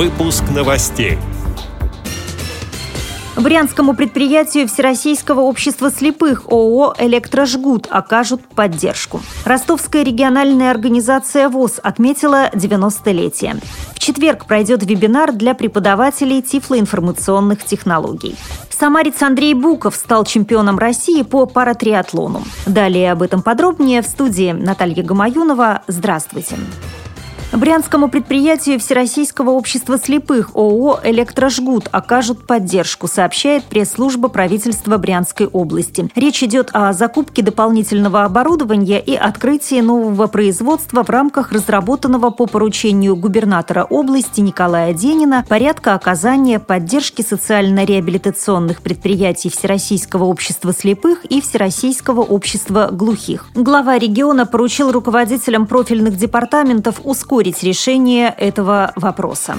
Выпуск новостей. Брянскому предприятию Всероссийского общества слепых ООО «Электрожгут» окажут поддержку. Ростовская региональная организация ВОС отметила 90-летие. В четверг пройдет вебинар для преподавателей тифлоинформационных технологий. Самарец Андрей Буков стал чемпионом России по паратриатлону. Далее об этом подробнее в студии Наталья Гамаюнова. Здравствуйте. Брянскому предприятию Всероссийского общества слепых ООО «Электрожгут» окажут поддержку, сообщает пресс-служба правительства Брянской области. Речь идет о закупке дополнительного оборудования и открытии нового производства в рамках разработанного по поручению губернатора области Николая Денина порядка оказания поддержки социально-реабилитационных предприятий Всероссийского общества слепых и Всероссийского общества глухих. Глава региона поручил руководителям профильных департаментов ускорить решение этого вопроса.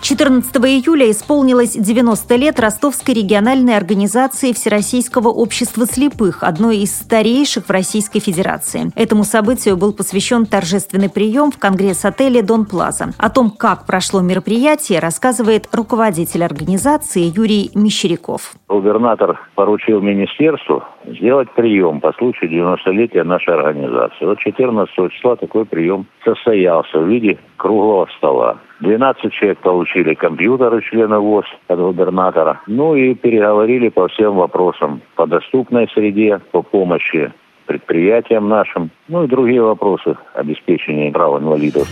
14 июля исполнилось 90 лет Ростовской региональной организации Всероссийского общества слепых, одной из старейших в Российской Федерации. Этому событию был посвящен торжественный прием в конгресс-отеле «Дон Плаза». О том, как прошло мероприятие, рассказывает руководитель организации Юрий Мещеряков. Губернатор поручил министерству сделать прием по случаю 90-летия нашей организации. Вот 14 числа такой прием состоялся в виде круглого стола. 12 человек получили компьютеры членов ВОС от губернатора. Ну и переговорили по всем вопросам по доступной среде, по помощи предприятиям нашим, ну и другие вопросы обеспечения прав инвалидов.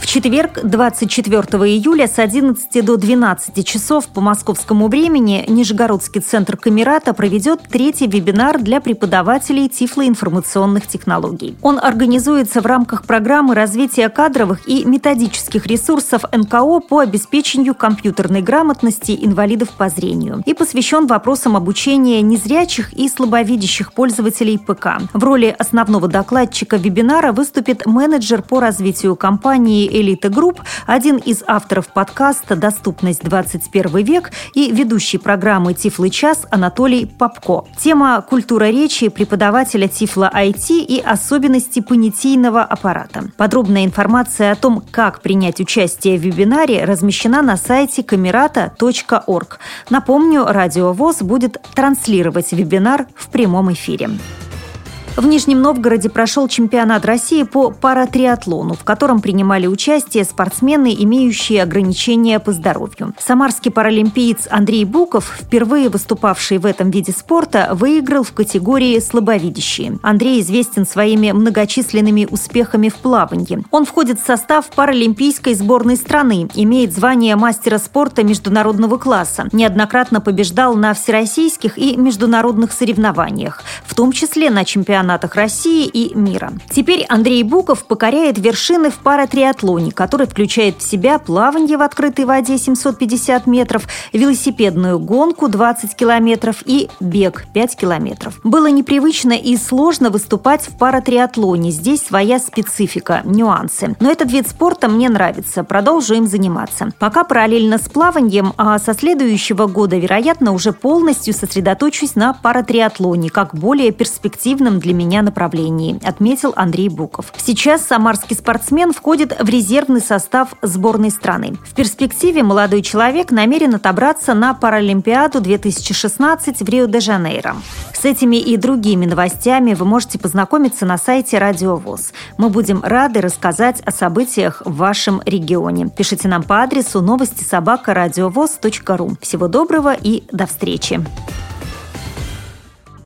В четверг, 24 июля с 11 до 12 часов по московскому времени Нижегородский центр «Камерата» проведет третий вебинар для преподавателей тифлоинформационных технологий. Он организуется в рамках программы развития кадровых и методических ресурсов НКО по обеспечению компьютерной грамотности инвалидов по зрению и посвящен вопросам обучения незрячих и слабовидящих пользователей ПК. В роли основного докладчика вебинара выступит менеджер по развитию компании «Эльфа. Групп», один из авторов подкаста «Доступность. 21 век» и ведущий программы «Тифло-час» Анатолий Попко. Тема «Культура речи преподавателя Тифло-АйТи и особенности понятийного аппарата». Подробная информация о том, как принять участие в вебинаре, размещена на сайте kamerata.org. Напомню, Радио ВОС будет транслировать вебинар в прямом эфире. В Нижнем Новгороде прошел чемпионат России по паратриатлону, в котором принимали участие спортсмены, имеющие ограничения по здоровью. Самарский паралимпиец Андрей Буков, впервые выступавший в этом виде спорта, выиграл в категории «слабовидящие». Андрей известен своими многочисленными успехами в плавании. Он входит в состав паралимпийской сборной страны, имеет звание мастера спорта международного класса, неоднократно побеждал на всероссийских и международных соревнованиях, в том числе на чемпионатах России и мира. Теперь Андрей Буков покоряет вершины в паратриатлоне, который включает в себя плавание в открытой воде 750 метров, велосипедную гонку 20 километров и бег 5 километров. Было непривычно и сложно выступать в паратриатлоне. Здесь своя специфика, нюансы. Но этот вид спорта мне нравится. Продолжу им заниматься. Пока параллельно с плаванием, а со следующего года, вероятно, уже полностью сосредоточусь на паратриатлоне, как более перспективном для меня направлении, отметил Андрей Буков. Сейчас самарский спортсмен входит в резервный состав сборной страны. В перспективе молодой человек намерен отобраться на Паралимпиаду 2016 в Рио-де-Жанейро. С этими и другими новостями вы можете познакомиться на сайте Радио ВОС. Мы будем рады рассказать о событиях в вашем регионе. Пишите нам по адресу новости@радиовос.ру. Всего доброго и до встречи!